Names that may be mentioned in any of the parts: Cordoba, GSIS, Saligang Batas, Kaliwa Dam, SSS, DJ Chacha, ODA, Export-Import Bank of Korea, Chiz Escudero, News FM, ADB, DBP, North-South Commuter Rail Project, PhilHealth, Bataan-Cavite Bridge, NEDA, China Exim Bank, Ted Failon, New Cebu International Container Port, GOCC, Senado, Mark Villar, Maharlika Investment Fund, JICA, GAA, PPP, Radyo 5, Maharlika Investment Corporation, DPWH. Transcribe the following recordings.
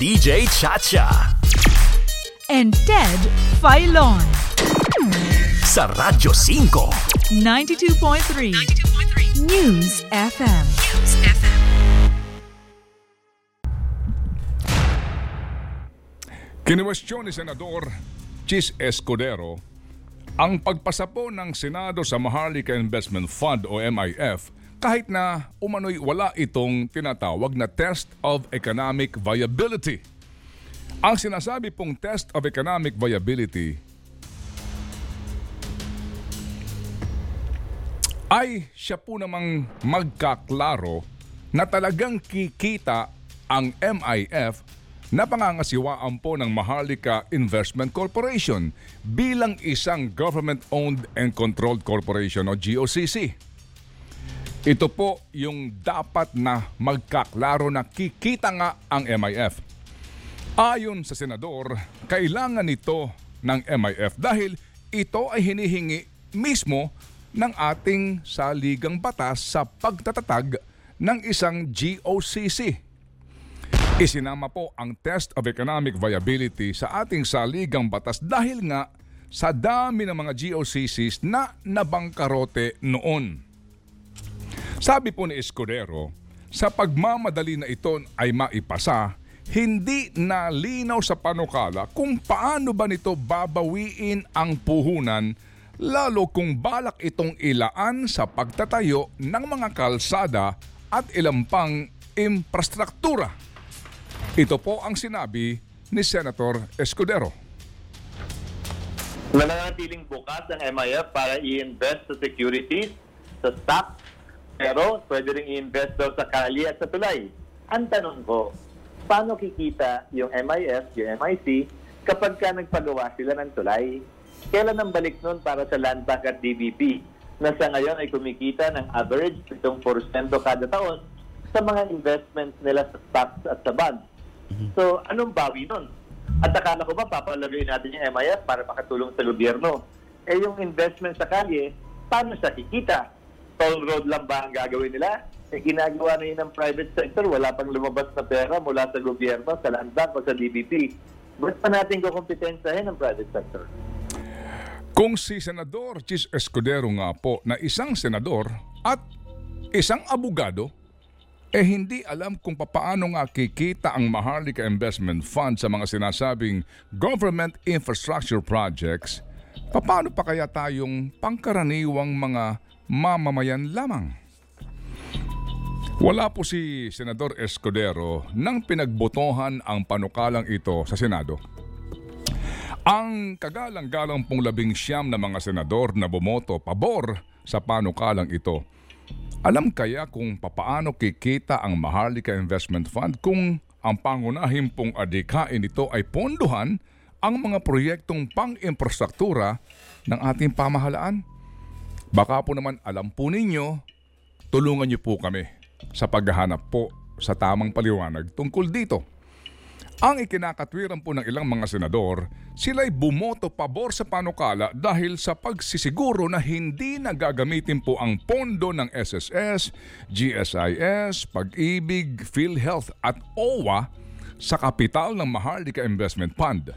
DJ Chacha and Ted Failon sa Radyo 5 92.3 News FM. Kinuwestiyon ni Senador Chiz Escudero ang pagpasapo ng Senado sa Maharlika Investment Fund o MIF kahit na umano'y wala itong tinatawag na Test of Economic Viability. Ang sinasabi pong Test of Economic Viability ay siya po namang magkaklaro na talagang kikita ang MIF na pangangasiwaan po ng Maharlika Investment Corporation bilang isang government-owned and controlled corporation o GOCC. Ito po yung dapat na magkaklaro na kikita nga ang MIF. Ayon sa senador, kailangan ito ng MIF dahil ito ay hinihingi mismo ng ating saligang batas sa pagtatatag ng isang GOCC. Isinama po ang Test of Economic Viability sa ating saligang batas dahil nga sa dami ng mga GOCCs na nabangkarote noon. Sabi po ni Escudero, sa pagmamadali na ito ay maipasa, hindi nalinaw sa panukala kung paano ba nito babawiin ang puhunan lalo kung balak itong ilaan sa pagtatayo ng mga kalsada at ilang pang infrastruktura. Ito po ang sinabi ni Senator Escudero. Mananatiling bukas ang MIF para i-invest sa securities, sa stock, pero pwede rin i-invest daw sa kalye at sa tulay. Ang tanong ko, paano kikita yung MIF, yung MIC, kapag ka nagpagawa sila ng tulay? Kailan ang balik nun para sa Land Bank at DBP na sa ngayon ay kumikita ng average 7% kada taon sa mga investments nila sa stocks at sa bonds? So, anong bawi nun? At akala ko ba papalaluin natin yung MIF para makatulong sa gobyerno? Eh, yung investment sa kalye, paano siya kikita? Toll road lang ba ang gagawin nila? Ginagawa na yun ng private sector, wala pang lumabas na pera mula sa gobyerno, sa Land Bank o sa DBP. Ba't pa natin kukumpetensahin ang private sector? Kung si Senador Chiz Escudero nga po na isang senador at isang abogado, eh hindi alam kung paano nga kikita ang Maharlika Investment Fund sa mga sinasabing government infrastructure projects, paano pa kaya tayong pangkaraniwang mga mamamayan lamang? Wala po si Senador Escudero nang pinagbotohan ang panukalang ito sa Senado. Ang kagalang-galang pong 19 na mga senador na bumoto pabor sa panukalang ito. Alam kaya kung papaano kikita ang Maharlika Investment Fund kung ang pangunahin pong adikain nito ay pondohan ang mga proyektong pang-infrastruktura ng ating pamahalaan? Baka po naman alam po ninyo, tulungan niyo po kami sa paghahanap po sa tamang paliwanag tungkol dito. Ang ikinakatwiran po ng ilang mga senador, sila'y bumoto pabor sa panukala dahil sa pagsisiguro na hindi nagagamitin po ang pondo ng SSS, GSIS, Pag-ibig, PhilHealth at OWA sa kapital ng Maharlika Investment Fund.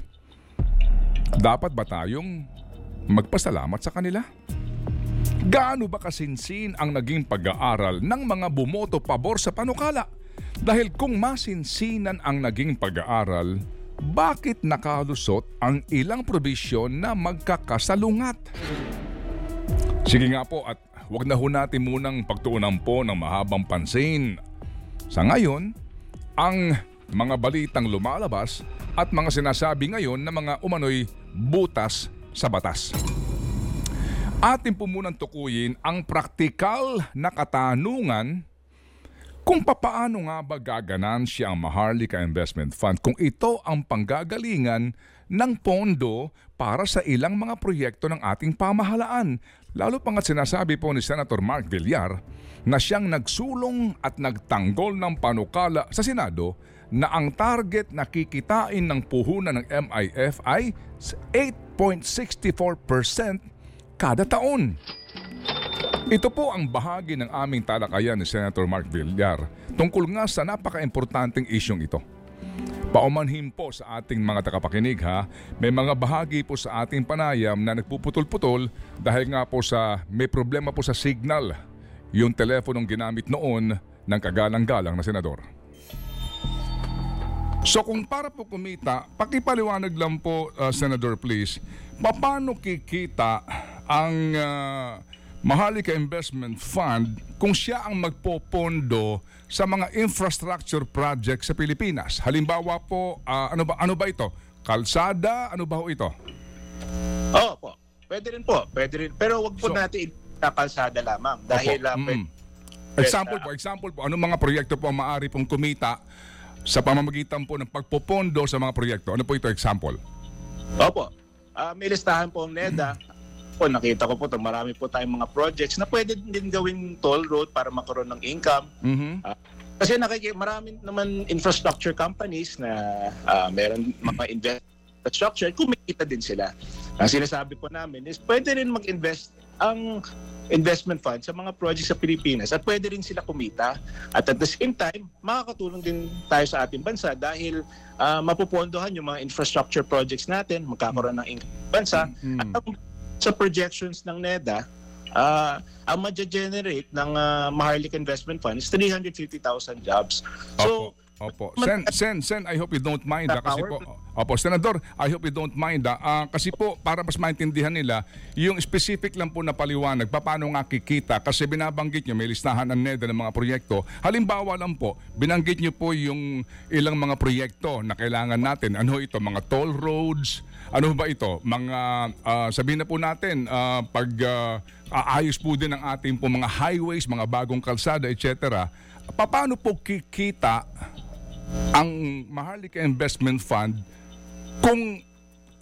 Dapat ba tayong magpasalamat sa kanila? Gaano ba kasinsin ang naging pag-aaral ng mga bumoto pabor sa panukala? Dahil kung masinsinan ang naging pag-aaral, bakit nakalusot ang ilang probisyon na magkakasalungat? Sige nga po at wag na ho natin munang pagtuunan po ng mahabang pansin. Sa ngayon, ang mga balitang lumalabas at mga sinasabi ngayon na mga umano'y butas sa batas. Atin po munang tukuyin ang praktikal na katanungan kung papaano nga ba gaganansya ang Maharlika Investment Fund kung ito ang panggagalingan ng pondo para sa ilang mga proyekto ng ating pamahalaan. Lalo pang at sinasabi po ni Senator Mark Villar na siyang nagsulong at nagtanggol ng panukala sa Senado na ang target na kikitain ng puhunan ng MIF ay 8.64% kada taon. Ito po ang bahagi ng aming talakayan ni Senator Mark Villar tungkol nga sa napaka-importanting isyong ito. Paumanhin po sa ating mga tagapakinig ha, may mga bahagi po sa ating panayam na nagpuputol-putol dahil nga po sa may problema po sa signal yung teleponong ginamit noon ng kagalang-galang na senador. So kung para po kumita, pakipaliwanag lang po Senator please, paano kikita ang Maharlika Investment Fund kung siya ang magpopondo sa mga infrastructure project sa Pilipinas? Halimbawa po, ano ba ito? Kalsada, ano ba ho ito? Oo po. Pwede rin. Pero wag po natin kalsada lamang dahil example po, anong mga proyekto po ang maaari pong kumita sa pamamagitan po ng pagpopondo sa mga proyekto? Ano po ito example? Opo. May listahan po ang NEDA. Po, nakita ko po ito, marami po tayong mga projects na pwede din gawing toll road para makaroon ng income. Kasi marami naman infrastructure companies na meron mga infrastructure, kumikita din sila. Ang sinasabi po namin is pwede rin mag-invest ang investment fund sa mga projects sa Pilipinas at pwede rin sila kumita. At the same time, makakatulong din tayo sa ating bansa dahil mapupondohan yung mga infrastructure projects natin, magkakaroon ng income sa bansa. At sa projections ng NEDA, ang ma-generate ng Maharlika Investment Fund is 350,000 jobs. So, opo. Sen, I hope you don't mind. Kasi po, opo, Senador, I hope you don't mind. Kasi po, para mas maintindihan nila, yung specific lang po na paliwanag, paano nga kikita? Kasi binabanggit nyo, may listahan ng NEDA ng mga proyekto. Halimbawa lang po, binanggit nyo po yung ilang mga proyekto na kailangan natin. Ano ito? Mga toll roads? Ano ba ito? Mga, sabihin na po natin, aayos po din ang ating po mga highways, mga bagong kalsada, etc. Paano po kikita ang Maharlika Investment Fund kung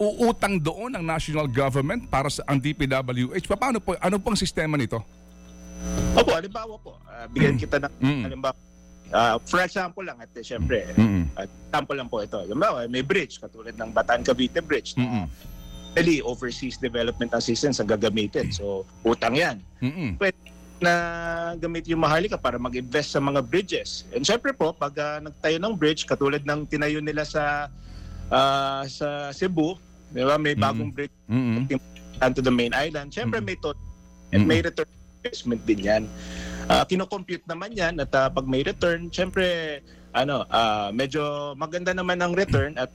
uutang doon ang national government para sa ang DPWH? Paano po? Ano pong sistema nito? Opo, halimbawa po. Bigyan kita ng halimbawa. For example lang, at syempre, example lang po ito. Halimbawa, may bridge, katulad ng Bataan-Cavite Bridge. Really, overseas development assistance ang gagamitin. So, utang yan. Pwede na gamit yung Maharlika para mag-invest sa mga bridges. And syempre po, pag nagtayo ng bridge, katulad ng tinayo nila sa Cebu, di ba, may bagong bridge to the main island. Syempre, may total and may return investment din yan. Kino-compute naman yan at pag may return, syempre medyo maganda naman ang return at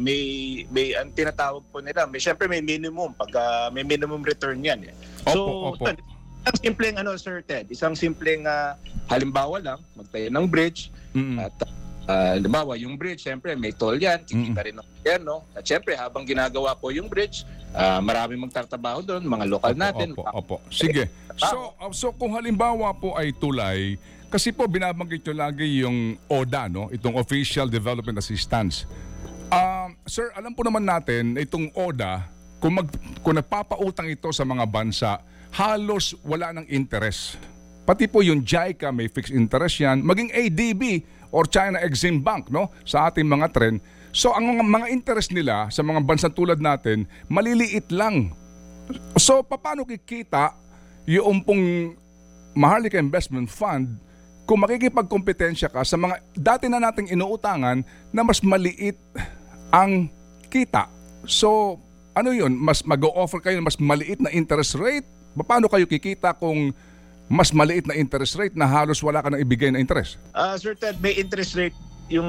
may ang tinatawag po nila, syempre may minimum pag may minimum return yan. So, isang simpleng Sir Ted, isang simpleng halimbawa lang, magtayo ng bridge at halimbawa yung bridge, syempre may toll yan, kikita rin ng gobyerno. At syempre habang ginagawa po yung bridge, maraming magtatrabaho doon, mga lokal natin. Sige. So kung halimbawa po ay tulay, kasi po binabanggit nyo lagi yung ODA, no? Itong Official Development Assistance. Sir, alam po naman natin, itong ODA, kung nagpapautang ito sa mga bansa, halos wala ng interest. Pati po yung JICA, may fixed interest yan, maging ADB or China Exim Bank, no? Sa ating mga tren. So ang mga interest nila sa mga bansa tulad natin, maliliit lang. So paano kikita yung pong Maharlika Investment Fund kung makikipagkompetensya ka sa mga dati na nating inuutangan na mas maliit ang kita? So ano yun? Mas mag-o-offer kayo ng mas maliit na interest rate? Paano kayo kikita kung mas maliit na interest rate na halos wala ka nang ibigay na interest? Sir Ted, may interest rate yung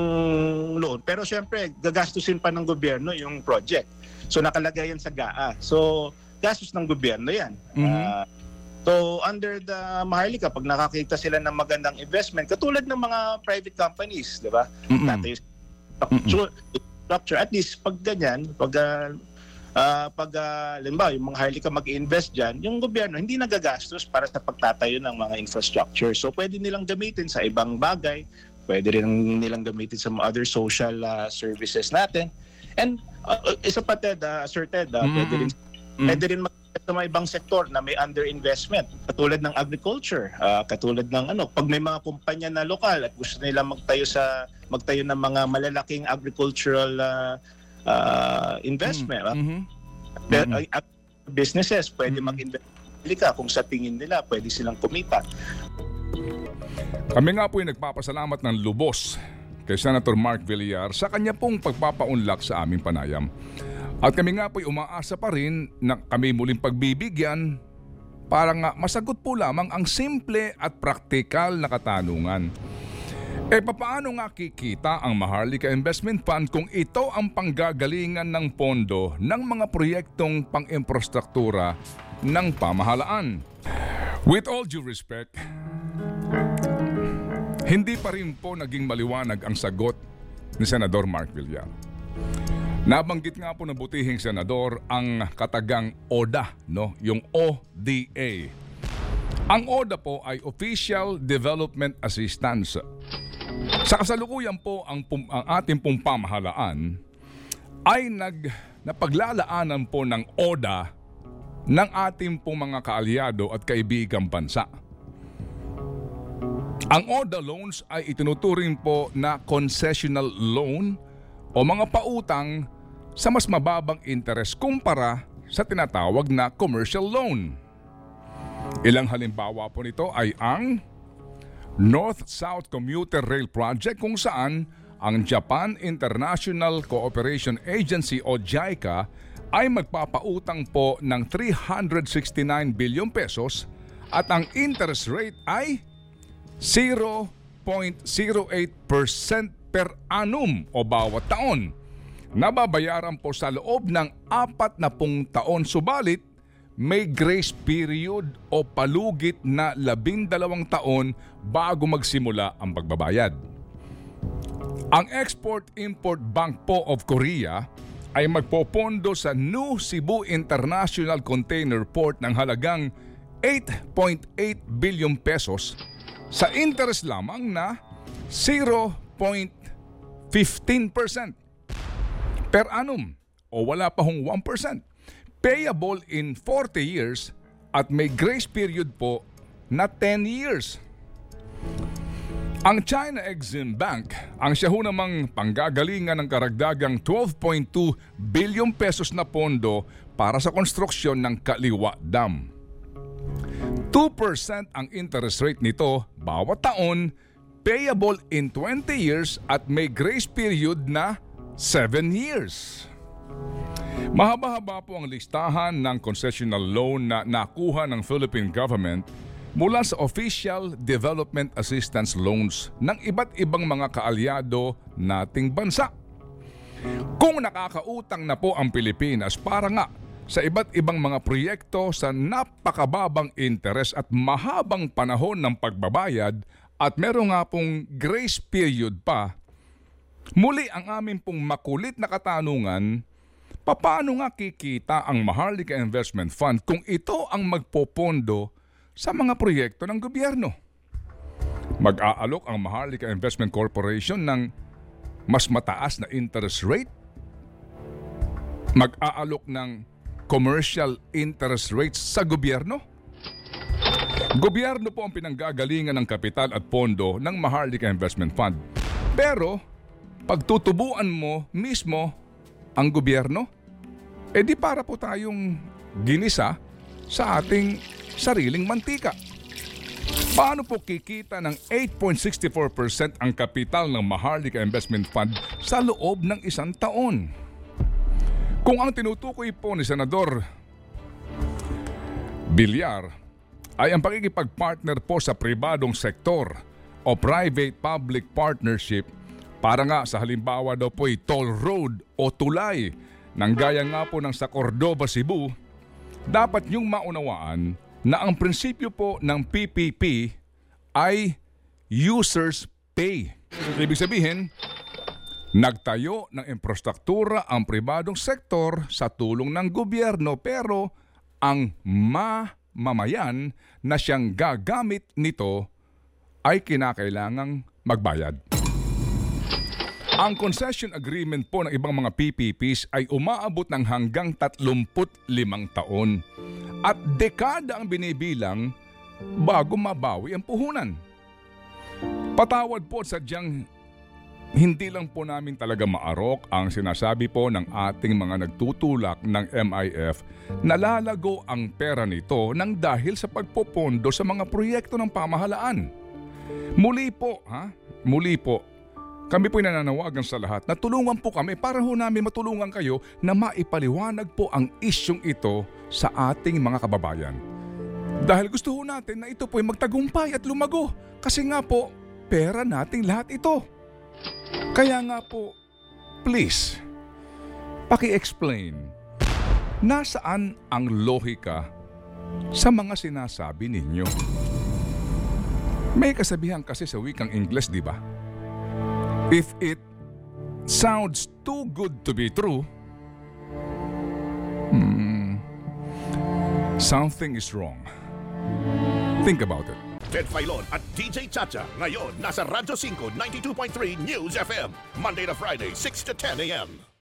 loan. Pero siyempre, gagastusin pa ng gobyerno yung project. So nakalagay yan sa GAA. So gastos ng gobyerno yan. So under the Maharlika, pag nakakita sila ng magandang investment, katulad ng mga private companies, di ba? Structure. At least pag ganyan, limbawa, yung mga Maharlika mag-invest dyan, yung gobyerno hindi nagagastos para sa pagtatayo ng mga infrastructure. So pwede nilang gamitin sa ibang bagay. Pwede rin nilang gamitin sa mga other social services natin. And isa pa, Ted, Sir Ted, pwede rin mag-invest sa mga ibang sektor na may underinvestment. Katulad ng agriculture, katulad ng pag may mga kumpanya na lokal at gusto nila magtayo ng mga malalaking agricultural investment. Businesses, pwede mag-invest kung sa tingin nila pwede silang kumita. Kami nga po ay nagpapasalamat ng lubos kay Senator Mark Villar sa kanya pong pagpapaunlak sa aming panayam. At kami nga po'y umaasa pa rin na kami muling pagbibigyan para nga masagot po lamang ang simple at praktikal na katanungan. E papaano nga kikita ang Maharlika Investment Fund kung ito ang panggagalingan ng pondo ng mga proyektong pang-infrastruktura ng pamahalaan? With all due respect, hindi pa rin po naging maliwanag ang sagot ni Senador Mark Villar. Nabanggit nga po na butihing Senador ang katagang ODA, no? Yung ODA. Ang ODA po ay Official Development Assistance. Sa kasalukuyan po, ang ating pong pamahalaan ay napaglalaanan po ng ODA ng ating pong mga kaalyado at kaibigang bansa. Ang ODA loans ay itinuturing po na concessional loan o mga pautang sa mas mababang interest kumpara sa tinatawag na commercial loan. Ilang halimbawa po nito ay ang North-South Commuter Rail Project, kung saan ang Japan International Cooperation Agency o JICA ay magpapautang po ng 369 billion pesos at ang interest rate ay 0.08% per annum o bawat taon. Nababayaran po sa loob ng 40 taon, subalit may grace period o palugit na 12 taon bago magsimula ang pagbabayad. Ang Export-Import Bank po of Korea ay magpopondo sa New Cebu International Container Port ng halagang 8.8 billion pesos sa interest lamang na 0.15% per annum o wala pa hong 1%. Payable in 40 years at may grace period po na 10 years. Ang China Exim Bank, ang siya ho namang panggagalingan ng karagdagang 12.2 billion pesos na pondo para sa konstruksyon ng Kaliwa Dam. 2% ang interest rate nito bawat taon, payable in 20 years at may grace period na 7 years. Mahaba-haba po ang listahan ng concessional loan na nakuha ng Philippine government mula sa Official Development Assistance Loans ng iba't ibang mga kaalyado nating bansa. Kung nakakautang na po ang Pilipinas para nga sa iba't ibang mga proyekto sa napakababang interes at mahabang panahon ng pagbabayad at meron nga pong grace period pa, muli ang amin pong makulit na katanungan, paano nga kikita ang Maharlika Investment Fund kung ito ang magpopondo sa mga proyekto ng gobyerno? Mag-aalok ang Maharlika Investment Corporation ng mas mataas na interest rate? Mag-aalok ng commercial interest rates sa gobyerno? Gobyerno po ang pinanggagalingan ng kapital at pondo ng Maharlika Investment Fund. Pero pagtutubuan mo mismo ang gobyerno? E di para po tayong ginisa sa ating sariling mantika. Paano po kikita ng 8.64% ang kapital ng Maharlika Investment Fund sa loob ng isang taon? Kung ang tinutukoy po ni Senador Villar ay ang pakikipagpartner po sa pribadong sektor o private-public partnership, para nga sa halimbawa daw po ay toll road o tulay ng gaya nga po ng sa Cordoba, Cebu, dapat niyong maunawaan na ang prinsipyo po ng PPP ay users pay. Ibig sabihin, nagtayo ng infrastruktura ang pribadong sektor sa tulong ng gobyerno, pero ang mamamayan na siyang gagamit nito ay kinakailangang magbayad. Ang concession agreement po ng ibang mga PPPs ay umaabot ng hanggang 35 taon at dekada ang binibilang bago mabawi ang puhunan. Patawad po, sadyang hindi lang po namin talaga maarok ang sinasabi po ng ating mga nagtutulak ng MIF na lalago ang pera nito ng dahil sa pagpopondo sa mga proyekto ng pamahalaan. Muli po, Kami po'y nananawagan sa lahat na tulungan po kami para ho namin matulungan kayo na maipaliwanag po ang isyong ito sa ating mga kababayan. Dahil gusto ho natin na ito po'y magtagumpay at lumago kasi nga po pera nating lahat ito. Kaya nga po, please, paki-explain nasaan ang lohika sa mga sinasabi ninyo. May kasabihan kasi sa wikang Ingles, di ba? If it sounds too good to be true, something is wrong. Think about it. Ted Failon at DJ Chacha ngayon nasa Radyo 5 92.3 News FM, Monday to Friday 6 to 10 a.m.